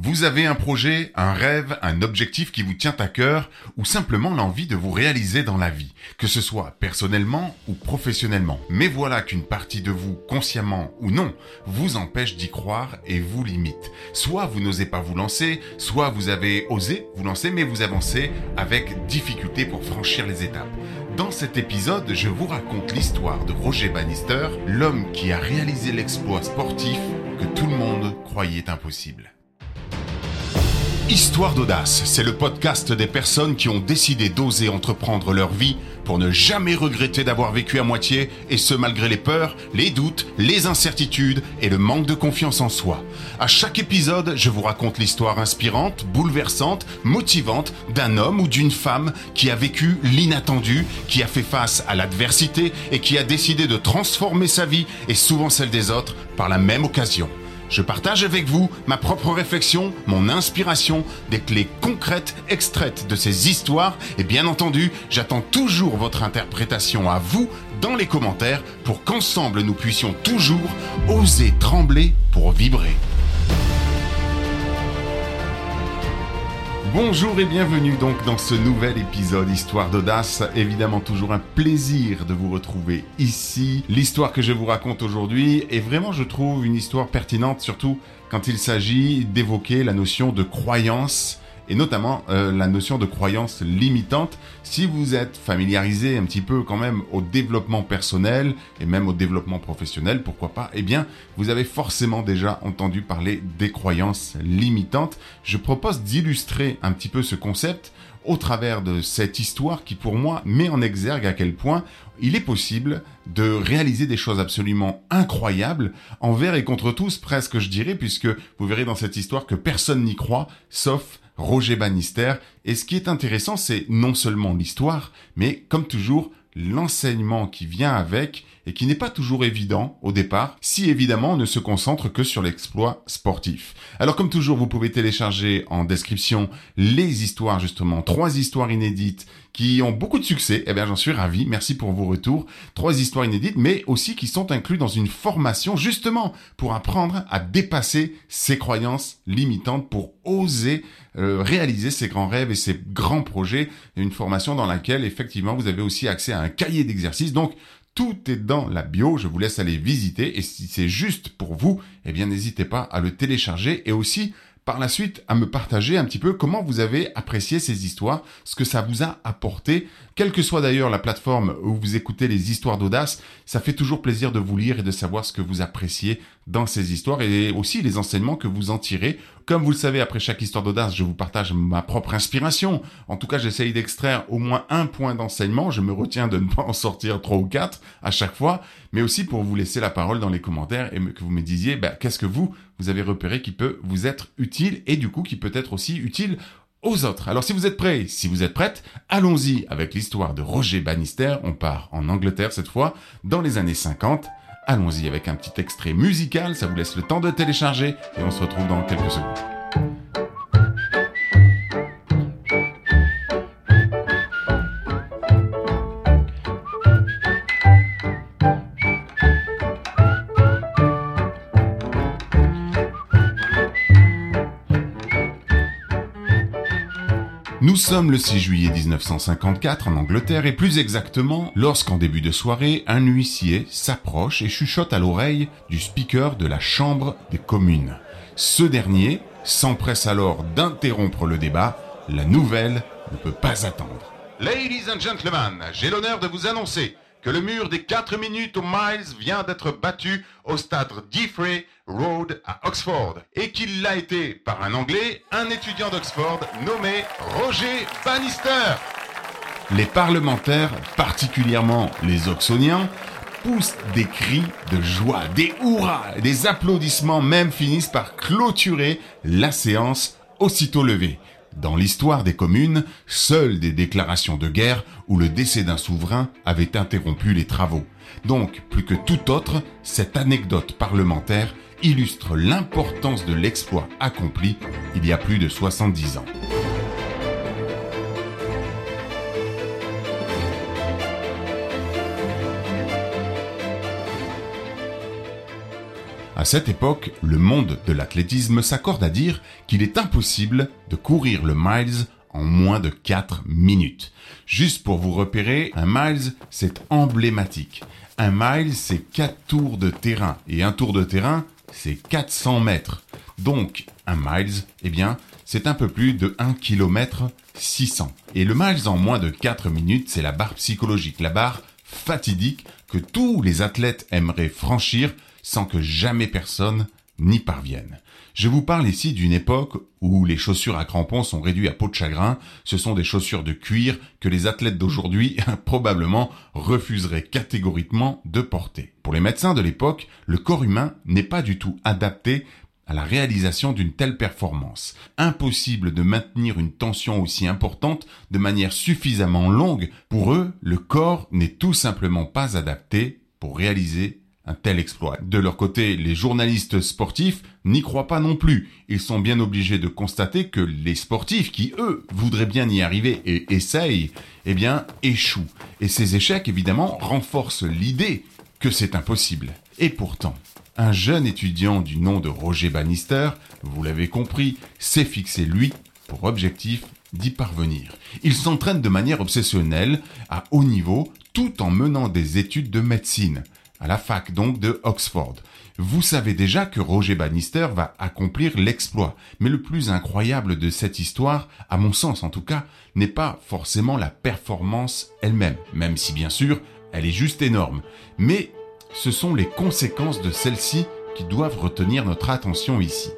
Vous avez un projet, un rêve, un objectif qui vous tient à cœur ou simplement l'envie de vous réaliser dans la vie, que ce soit personnellement ou professionnellement. Mais voilà qu'une partie de vous, consciemment ou non, vous empêche d'y croire et vous limite. Soit vous n'osez pas vous lancer, soit vous avez osé vous lancer mais vous avancez avec difficulté pour franchir les étapes. Dans cet épisode, je vous raconte l'histoire de Roger Bannister, l'homme qui a réalisé l'exploit sportif que tout le monde croyait impossible. Histoire d'audace, c'est le podcast des personnes qui ont décidé d'oser entreprendre leur vie pour ne jamais regretter d'avoir vécu à moitié, et ce malgré les peurs, les doutes, les incertitudes et le manque de confiance en soi. À chaque épisode, je vous raconte l'histoire inspirante, bouleversante, motivante d'un homme ou d'une femme qui a vécu l'inattendu, qui a fait face à l'adversité et qui a décidé de transformer sa vie et souvent celle des autres par la même occasion. Je partage avec vous ma propre réflexion, mon inspiration, des clés concrètes extraites de ces histoires et bien entendu, j'attends toujours votre interprétation à vous dans les commentaires pour qu'ensemble nous puissions toujours oser trembler pour vibrer. Bonjour et bienvenue donc dans ce nouvel épisode Histoire d'audace. Évidemment, toujours un plaisir de vous retrouver ici. L'histoire que je vous raconte aujourd'hui est vraiment, je trouve, une histoire pertinente, surtout quand il s'agit d'évoquer la notion de croyance et notamment la notion de croyance limitante. Si vous êtes familiarisé un petit peu quand même au développement personnel et même au développement professionnel, pourquoi pas, eh bien, vous avez forcément déjà entendu parler des croyances limitantes. Je propose d'illustrer un petit peu ce concept au travers de cette histoire qui, pour moi, met en exergue à quel point il est possible de réaliser des choses absolument incroyables, envers et contre tous, presque, je dirais, puisque vous verrez dans cette histoire que personne n'y croit, sauf Roger Bannister. Et ce qui est intéressant, c'est non seulement l'histoire, mais comme toujours, l'enseignement qui vient avec et qui n'est pas toujours évident au départ, si évidemment on ne se concentre que sur l'exploit sportif. Alors comme toujours, vous pouvez télécharger en description les histoires, justement, 3 histoires inédites qui ont beaucoup de succès. Eh bien, j'en suis ravi. Merci pour vos retours. 3 histoires inédites, mais aussi qui sont incluses dans une formation, justement, pour apprendre à dépasser ses croyances limitantes pour oser réaliser ses grands rêves et ses grands projets. Une formation dans laquelle, effectivement, vous avez aussi accès à un cahier d'exercices. Donc, tout est dans la bio, je vous laisse aller visiter et si c'est juste pour vous, eh bien n'hésitez pas à le télécharger et aussi par la suite à me partager un petit peu comment vous avez apprécié ces histoires, ce que ça vous a apporté. Quelle que soit d'ailleurs la plateforme où vous écoutez les histoires d'audace, ça fait toujours plaisir de vous lire et de savoir ce que vous appréciez dans ces histoires et aussi les enseignements que vous en tirez. Comme vous le savez, après chaque histoire d'audace, je vous partage ma propre inspiration. En tout cas, j'essaye d'extraire au moins un point d'enseignement. Je me retiens de ne pas en sortir 3 ou 4 à chaque fois, mais aussi pour vous laisser la parole dans les commentaires et que vous me disiez qu'est-ce que vous avez repéré qui peut vous être utile et du coup qui peut être aussi utile aux autres. Alors si vous êtes prêts, si vous êtes prêtes, allons-y avec l'histoire de Roger Bannister. On part en Angleterre cette fois, dans les années 50. Allons-y avec un petit extrait musical, ça vous laisse le temps de télécharger et on se retrouve dans quelques secondes. Nous sommes le 6 juillet 1954 en Angleterre et plus exactement lorsqu'en début de soirée, un huissier s'approche et chuchote à l'oreille du speaker de la Chambre des communes. Ce dernier s'empresse alors d'interrompre le débat. La nouvelle ne peut pas attendre. « Ladies and gentlemen, j'ai l'honneur de vous annoncer que le mur des 4 minutes aux miles vient d'être battu au stade Diefre Road à Oxford et qu'il l'a été par un Anglais, un étudiant d'Oxford nommé Roger Bannister. » Les parlementaires, particulièrement les Oxoniens, poussent des cris de joie, des hurrahs, des applaudissements même finissent par clôturer la séance aussitôt levée. Dans l'histoire des communes, seules des déclarations de guerre ou le décès d'un souverain avaient interrompu les travaux. Donc, plus que tout autre, cette anecdote parlementaire illustre l'importance de l'exploit accompli il y a plus de 70 ans. À cette époque, le monde de l'athlétisme s'accorde à dire qu'il est impossible de courir le miles en moins de 4 minutes. Juste pour vous repérer, un miles, c'est emblématique. Un mile, c'est 4 tours de terrain. Et un tour de terrain, c'est 400 mètres. Donc, un miles, eh bien, c'est un peu plus de 1 km 600. Et le miles en moins de 4 minutes, c'est la barre psychologique, la barre fatidique que tous les athlètes aimeraient franchir sans que jamais personne n'y parvienne. Je vous parle ici d'une époque où les chaussures à crampons sont réduites à peau de chagrin. Ce sont des chaussures de cuir que les athlètes d'aujourd'hui probablement refuseraient catégoriquement de porter. Pour les médecins de l'époque, le corps humain n'est pas du tout adapté à la réalisation d'une telle performance. Impossible de maintenir une tension aussi importante de manière suffisamment longue. Pour eux, le corps n'est tout simplement pas adapté pour réaliser un tel exploit. De leur côté, les journalistes sportifs n'y croient pas non plus. Ils sont bien obligés de constater que les sportifs qui, eux, voudraient bien y arriver et essayent, eh bien, échouent. Et ces échecs, évidemment, renforcent l'idée que c'est impossible. Et pourtant, un jeune étudiant du nom de Roger Bannister, vous l'avez compris, s'est fixé, lui, pour objectif d'y parvenir. Il s'entraîne de manière obsessionnelle, à haut niveau, tout en menant des études de médecine. À la fac donc de Oxford. Vous savez déjà que Roger Bannister va accomplir l'exploit, mais le plus incroyable de cette histoire, à mon sens en tout cas, n'est pas forcément la performance elle-même, même si bien sûr, elle est juste énorme. Mais ce sont les conséquences de celle-ci qui doivent retenir notre attention ici.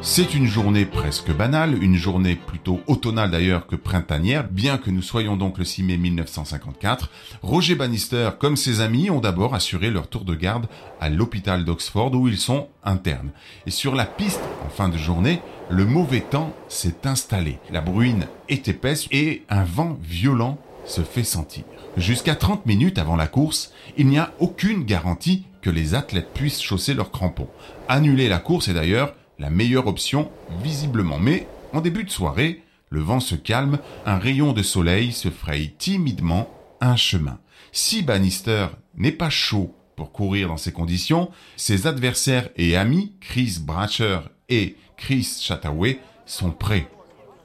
C'est une journée presque banale, une journée plutôt automnale d'ailleurs que printanière, bien que nous soyons donc le 6 mai 1954. Roger Bannister, comme ses amis, ont d'abord assuré leur tour de garde à l'hôpital d'Oxford où ils sont internes. Et sur la piste, en fin de journée, le mauvais temps s'est installé. La bruine est épaisse et un vent violent se fait sentir. Jusqu'à 30 minutes avant la course, il n'y a aucune garantie que les athlètes puissent chausser leurs crampons. Annuler la course est d'ailleurs la meilleure option, visiblement. Mais, en début de soirée, le vent se calme, un rayon de soleil se fraye timidement un chemin. Si Bannister n'est pas chaud pour courir dans ces conditions, ses adversaires et amis, Chris Brasher et Chris Chataway, sont prêts.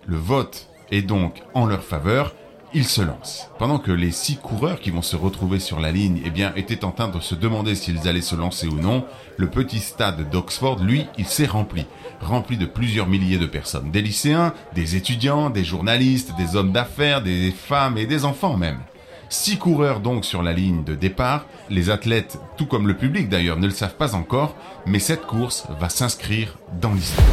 Le vote est donc en leur faveur. Ils se lancent. Pendant que les 6 coureurs qui vont se retrouver sur la ligne, eh bien, étaient en train de se demander s'ils allaient se lancer ou non, le petit stade d'Oxford, lui, il s'est rempli. Rempli de plusieurs milliers de personnes. Des lycéens, des étudiants, des journalistes, des hommes d'affaires, des femmes et des enfants même. 6 coureurs donc sur la ligne de départ. Les athlètes, tout comme le public d'ailleurs, ne le savent pas encore, mais cette course va s'inscrire dans l'histoire.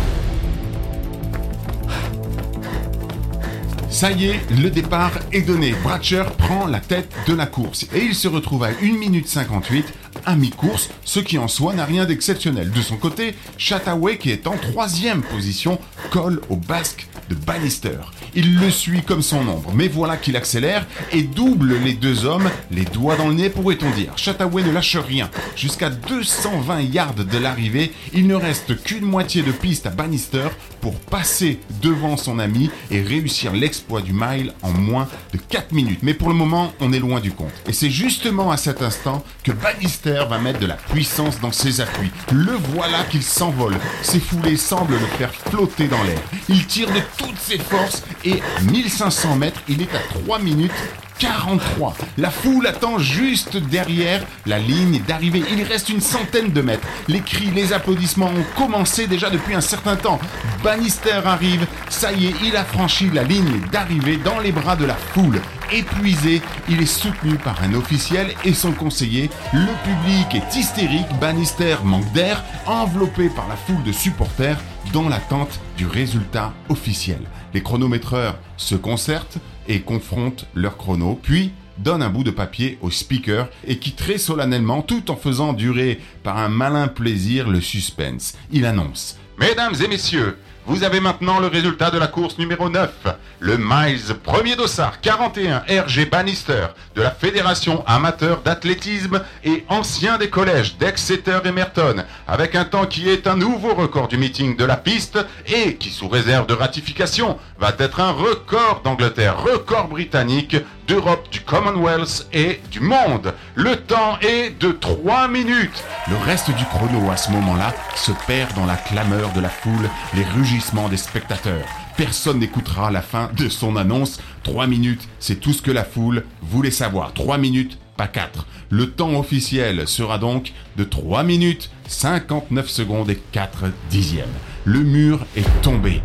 Ça y est, le départ est donné. Brasher prend la tête de la course et il se retrouve à 1 minute 58 à mi-course, ce qui en soi n'a rien d'exceptionnel. De son côté, Chataway, qui est en 3e position, colle au basque de Bannister. Il le suit comme son ombre, mais voilà qu'il accélère et double les deux hommes, les doigts dans le nez pourrait-on dire. Chataway ne lâche rien. Jusqu'à 220 yards de l'arrivée, il ne reste qu'une moitié de piste à Bannister pour passer devant son ami et réussir l'exploit du mile en moins de 4 minutes. Mais pour le moment, on est loin du compte. Et c'est justement à cet instant que Bannister va mettre de la puissance dans ses appuis. Le voilà qu'il s'envole. Ses foulées semblent le faire flotter dans l'air. Il tire de toutes ses forces et à 1500 mètres, il est à 3 minutes 43. La foule attend juste derrière la ligne d'arrivée. Il reste une centaine de mètres. Les cris, les applaudissements ont commencé déjà depuis un certain temps. Bannister arrive. Ça y est, il a franchi la ligne d'arrivée dans les bras de la foule. Épuisé, il est soutenu par un officiel et son conseiller. Le public est hystérique. Bannister manque d'air, enveloppé par la foule de supporters dans l'attente du résultat officiel. Les chronométreurs se concertent et confrontent leurs chronos, puis donnent un bout de papier au speaker et qui très solennellement, tout en faisant durer par un malin plaisir le suspense, il annonce « Mesdames et messieurs, Vous avez maintenant le résultat de la course numéro 9. Le Miles, premier dossard, 41, RG Bannister, de la Fédération amateur d'athlétisme et ancien des collèges d'Exeter et Merton, avec un temps qui est un nouveau record du meeting de la piste et qui, sous réserve de ratification, va être un record d'Angleterre, record britannique, d'Europe, du Commonwealth et du monde. Le temps est de 3 minutes. Le reste du chrono à ce moment-là se perd dans la clameur de la foule, les rugissements des spectateurs. Personne n'écoutera la fin de son annonce. 3 minutes, c'est tout ce que la foule voulait savoir. 3 minutes, pas 4. Le temps officiel sera donc de 3 minutes, 59 secondes et 4 dixièmes. Le mur est tombé.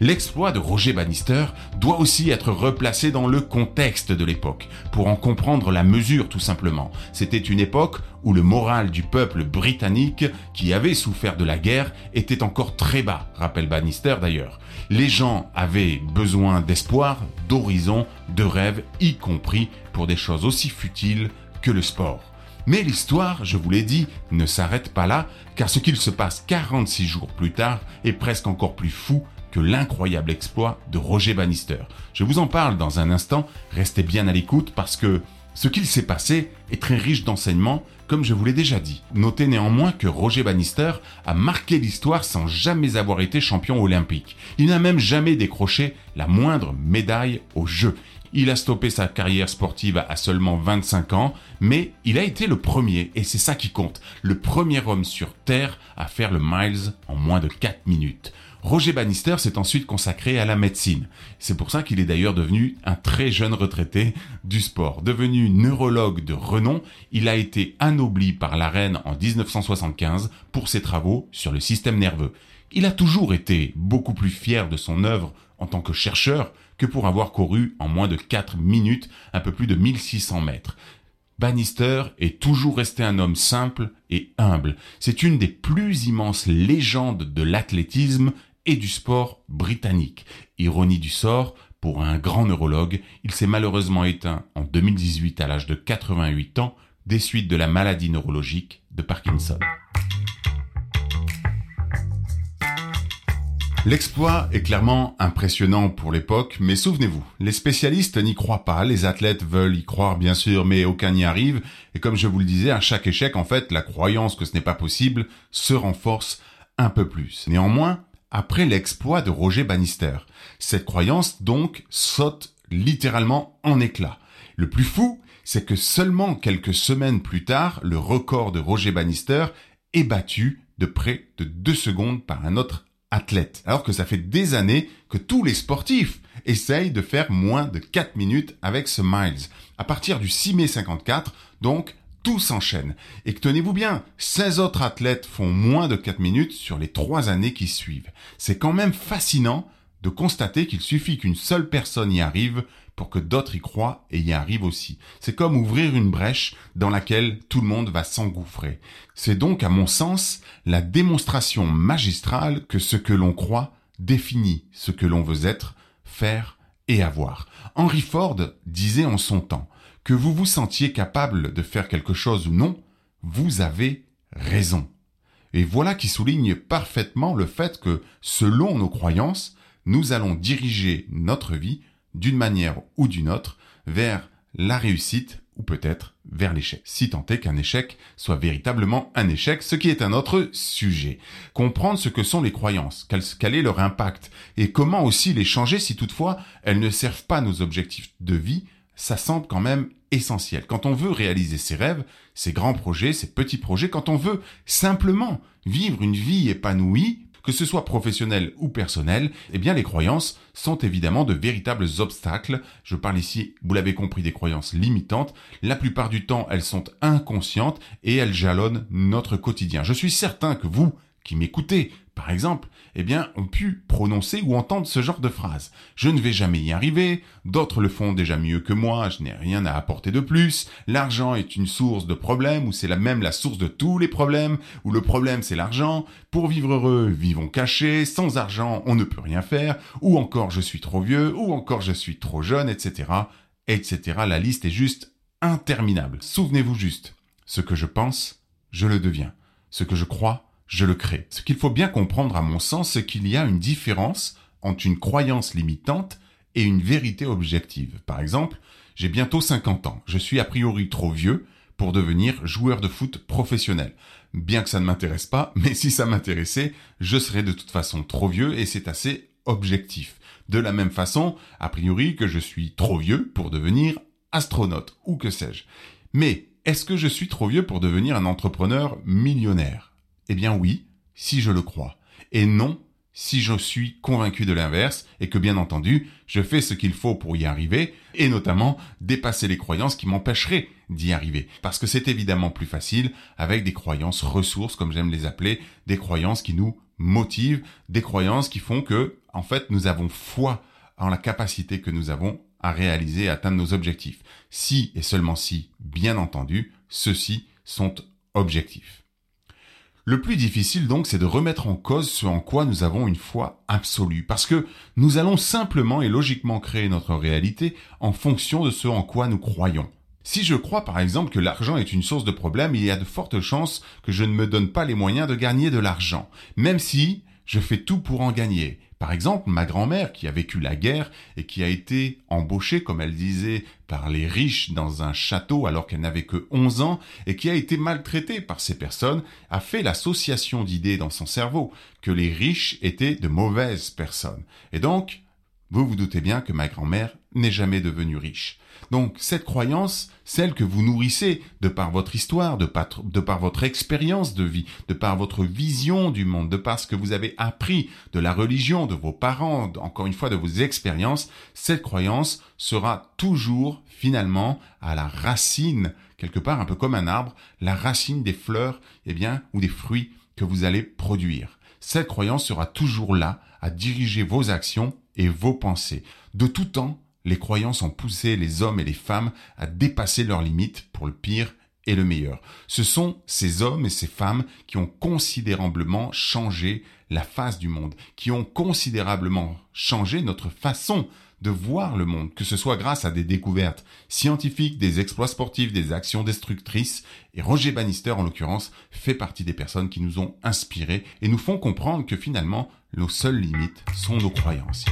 L'exploit de Roger Bannister doit aussi être replacé dans le contexte de l'époque, pour en comprendre la mesure tout simplement. C'était une époque où le moral du peuple britannique, qui avait souffert de la guerre, était encore très bas, rappelle Bannister d'ailleurs. Les gens avaient besoin d'espoir, d'horizon, de rêve, y compris pour des choses aussi futiles que le sport. Mais l'histoire, je vous l'ai dit, ne s'arrête pas là, car ce qu'il se passe 46 jours plus tard est presque encore plus fou que l'incroyable exploit de Roger Bannister. Je vous en parle dans un instant, restez bien à l'écoute parce que ce qu'il s'est passé est très riche d'enseignements, comme je vous l'ai déjà dit. Notez néanmoins que Roger Bannister a marqué l'histoire sans jamais avoir été champion olympique. Il n'a même jamais décroché la moindre médaille aux Jeux. Il a stoppé sa carrière sportive à seulement 25 ans, mais il a été le premier, et c'est ça qui compte, le premier homme sur Terre à faire le Miles en moins de 4 minutes. Roger Bannister s'est ensuite consacré à la médecine. C'est pour ça qu'il est d'ailleurs devenu un très jeune retraité du sport. Devenu neurologue de renom, il a été anobli par la reine en 1975 pour ses travaux sur le système nerveux. Il a toujours été beaucoup plus fier de son œuvre en tant que chercheur que pour avoir couru en moins de 4 minutes un peu plus de 1600 mètres. Bannister est toujours resté un homme simple et humble. C'est une des plus immenses légendes de l'athlétisme et du sport britannique. Ironie du sort, pour un grand neurologue, il s'est malheureusement éteint en 2018 à l'âge de 88 ans des suites de la maladie neurologique de Parkinson. L'exploit est clairement impressionnant pour l'époque, mais souvenez-vous, les spécialistes n'y croient pas, les athlètes veulent y croire bien sûr, mais aucun n'y arrive, et comme je vous le disais, à chaque échec, en fait, la croyance que ce n'est pas possible se renforce un peu plus. Néanmoins, après l'exploit de Roger Bannister, cette croyance donc saute littéralement en éclats. Le plus fou, c'est que seulement quelques semaines plus tard, le record de Roger Bannister est battu de près de 2 secondes par un autre athlète, alors que ça fait des années que tous les sportifs essayent de faire moins de 4 minutes avec ce Miles. À partir du 6 mai 54, donc, tout s'enchaîne. Et que tenez-vous bien, 16 autres athlètes font moins de 4 minutes sur les 3 années qui suivent. C'est quand même fascinant de constater qu'il suffit qu'une seule personne y arrive pour que d'autres y croient et y arrivent aussi. C'est comme ouvrir une brèche dans laquelle tout le monde va s'engouffrer. C'est donc, à mon sens, la démonstration magistrale que ce que l'on croit définit ce que l'on veut être, faire et avoir. Henry Ford disait en son temps que vous vous sentiez capable de faire quelque chose ou non, vous avez raison. Et voilà qui souligne parfaitement le fait que, selon nos croyances, nous allons diriger notre vie d'une manière ou d'une autre vers la réussite ou peut-être vers l'échec. Si tant est qu'un échec soit véritablement un échec, ce qui est un autre sujet. Comprendre ce que sont les croyances, quel est leur impact et comment aussi les changer si toutefois elles ne servent pas nos objectifs de vie, ça semble quand même essentiel. Quand on veut réaliser ses rêves, ses grands projets, ses petits projets, quand on veut simplement vivre une vie épanouie, que ce soit professionnel ou personnel, eh bien les croyances sont évidemment de véritables obstacles. Je parle ici, vous l'avez compris, des croyances limitantes. La plupart du temps, elles sont inconscientes et elles jalonnent notre quotidien. Je suis certain que vous, qui m'écoutez, par exemple, eh bien, ont pu prononcer ou entendre ce genre de phrase. Je ne vais jamais y arriver, d'autres le font déjà mieux que moi, je n'ai rien à apporter de plus, l'argent est une source de problèmes, ou c'est même la source de tous les problèmes, ou le problème c'est l'argent, pour vivre heureux, vivons cachés, sans argent, on ne peut rien faire, ou encore je suis trop vieux, ou encore je suis trop jeune, etc. etc. La liste est juste interminable. Souvenez-vous juste, ce que je pense, je le deviens. Ce que je crois, je le crée. Ce qu'il faut bien comprendre à mon sens, c'est qu'il y a une différence entre une croyance limitante et une vérité objective. Par exemple, j'ai bientôt 50 ans. Je suis a priori trop vieux pour devenir joueur de foot professionnel. Bien que ça ne m'intéresse pas, mais si ça m'intéressait, je serais de toute façon trop vieux et c'est assez objectif. De la même façon, a priori, que je suis trop vieux pour devenir astronaute ou que sais-je. Mais est-ce que je suis trop vieux pour devenir un entrepreneur millionnaire? Eh bien oui, si je le crois. Et non, si je suis convaincu de l'inverse et que bien entendu, je fais ce qu'il faut pour y arriver et notamment dépasser les croyances qui m'empêcheraient d'y arriver. Parce que c'est évidemment plus facile avec des croyances ressources, comme j'aime les appeler, des croyances qui nous motivent, des croyances qui font que, en fait, nous avons foi en la capacité que nous avons à réaliser et atteindre nos objectifs. Si et seulement si, bien entendu, ceux-ci sont objectifs. Le plus difficile donc, c'est de remettre en cause ce en quoi nous avons une foi absolue, parce que nous allons simplement et logiquement créer notre réalité en fonction de ce en quoi nous croyons. Si je crois par exemple que l'argent est une source de problème, il y a de fortes chances que je ne me donne pas les moyens de gagner de l'argent, même si je fais tout pour en gagner. Par exemple, ma grand-mère qui a vécu la guerre et qui a été embauchée, comme elle disait, par les riches dans un château alors qu'elle n'avait que 11 ans et qui a été maltraitée par ces personnes, a fait l'association d'idées dans son cerveau que les riches étaient de mauvaises personnes. Et donc, vous vous doutez bien que ma grand-mère n'est jamais devenue riche. Donc, cette croyance, celle que vous nourrissez de par votre histoire, de par votre expérience de vie, de par votre vision du monde, de par ce que vous avez appris de la religion, de vos parents, encore une fois de vos expériences, cette croyance sera toujours finalement à la racine, quelque part un peu comme un arbre, la racine des fleurs, eh bien, ou des fruits que vous allez produire. Cette croyance sera toujours là à diriger vos actions et vos pensées. De tout temps, les croyances ont poussé les hommes et les femmes à dépasser leurs limites pour le pire et le meilleur. Ce sont ces hommes et ces femmes qui ont considérablement changé la face du monde, qui ont considérablement changé notre façon de voir le monde, que ce soit grâce à des découvertes scientifiques, des exploits sportifs, des actions destructrices. Et Roger Bannister, en l'occurrence, fait partie des personnes qui nous ont inspirés et nous font comprendre que finalement, nos seules limites sont nos croyances.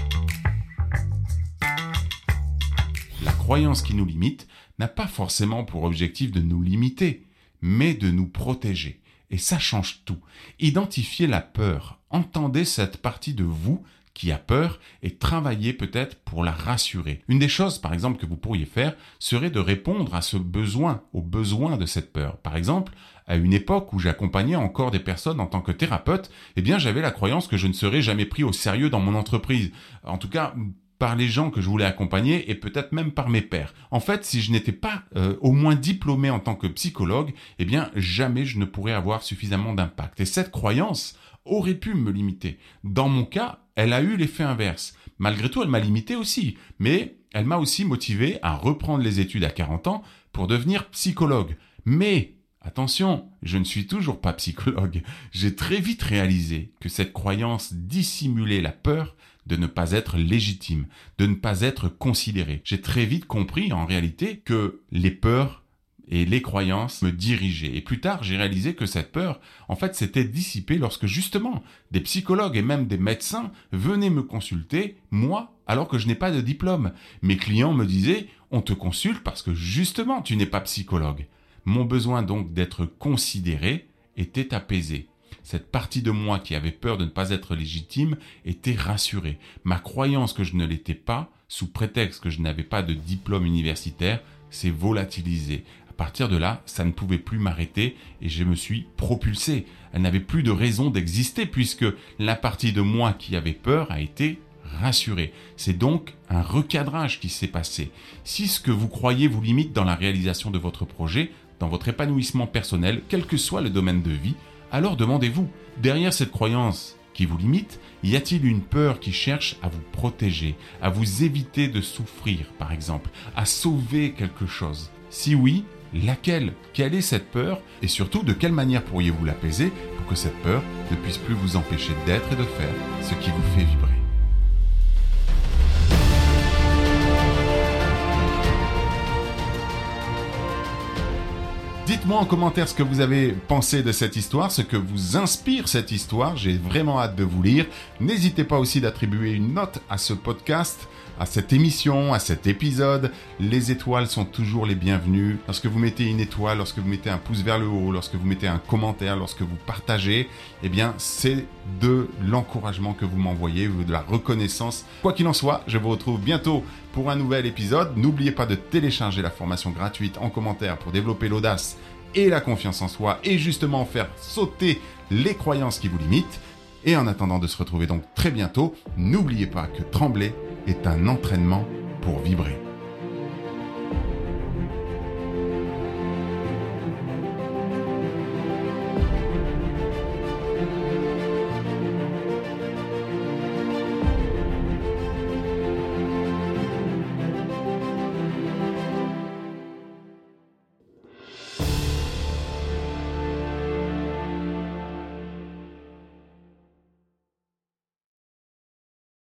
La croyance qui nous limite n'a pas forcément pour objectif de nous limiter, mais de nous protéger. Et ça change tout. Identifiez la peur. Entendez cette partie de vous qui a peur et travaillez peut-être pour la rassurer. Une des choses, par exemple, que vous pourriez faire serait de répondre à ce besoin, aux besoins de cette peur. Par exemple, à une époque où j'accompagnais encore des personnes en tant que thérapeute, eh bien, j'avais la croyance que je ne serais jamais pris au sérieux dans mon entreprise. En tout cas, par les gens que je voulais accompagner et peut-être même par mes pairs. En fait, si je n'étais pas au moins diplômé en tant que psychologue, eh bien jamais je ne pourrais avoir suffisamment d'impact. Et cette croyance aurait pu me limiter. Dans mon cas, elle a eu l'effet inverse. Malgré tout, elle m'a limité aussi, mais elle m'a aussi motivé à reprendre les études à 40 ans pour devenir psychologue. Mais attention, je ne suis toujours pas psychologue. J'ai très vite réalisé que cette croyance dissimulait la peur de ne pas être légitime, de ne pas être considéré. J'ai très vite compris, en réalité, que les peurs et les croyances me dirigeaient. Et plus tard, j'ai réalisé que cette peur, en fait, s'était dissipée lorsque, justement, des psychologues et même des médecins venaient me consulter, moi, alors que je n'ai pas de diplôme. Mes clients me disaient « On te consulte parce que, justement, tu n'es pas psychologue ». Mon besoin, donc, d'être considéré était apaisé. Cette partie de moi qui avait peur de ne pas être légitime était rassurée. Ma croyance que je ne l'étais pas, sous prétexte que je n'avais pas de diplôme universitaire, s'est volatilisée. À partir de là, ça ne pouvait plus m'arrêter et je me suis propulsé. Elle n'avait plus de raison d'exister puisque la partie de moi qui avait peur a été rassurée. C'est donc un recadrage qui s'est passé. Si ce que vous croyez vous limite dans la réalisation de votre projet, dans votre épanouissement personnel, quel que soit le domaine de vie, alors demandez-vous, derrière cette croyance qui vous limite, y a-t-il une peur qui cherche à vous protéger, à vous éviter de souffrir par exemple, à sauver quelque chose? Si oui, laquelle? Quelle est cette peur? Et surtout, de quelle manière pourriez-vous l'apaiser pour que cette peur ne puisse plus vous empêcher d'être et de faire ce qui vous fait vibrer? Dites-moi en commentaire ce que vous avez pensé de cette histoire, ce que vous inspire cette histoire. J'ai vraiment hâte de vous lire. N'hésitez pas aussi d'attribuer une note à ce podcast, à cette émission, à cet épisode. Les étoiles sont toujours les bienvenues. Lorsque vous mettez une étoile, lorsque vous mettez un pouce vers le haut, lorsque vous mettez un commentaire, lorsque vous partagez, eh bien, c'est de l'encouragement que vous m'envoyez, de la reconnaissance. Quoi qu'il en soit, je vous retrouve bientôt pour un nouvel épisode. N'oubliez pas de télécharger la formation gratuite en commentaire pour développer l'audace et la confiance en soi et justement faire sauter les croyances qui vous limitent. Et en attendant de se retrouver donc très bientôt, n'oubliez pas que trembler est un entraînement pour vibrer.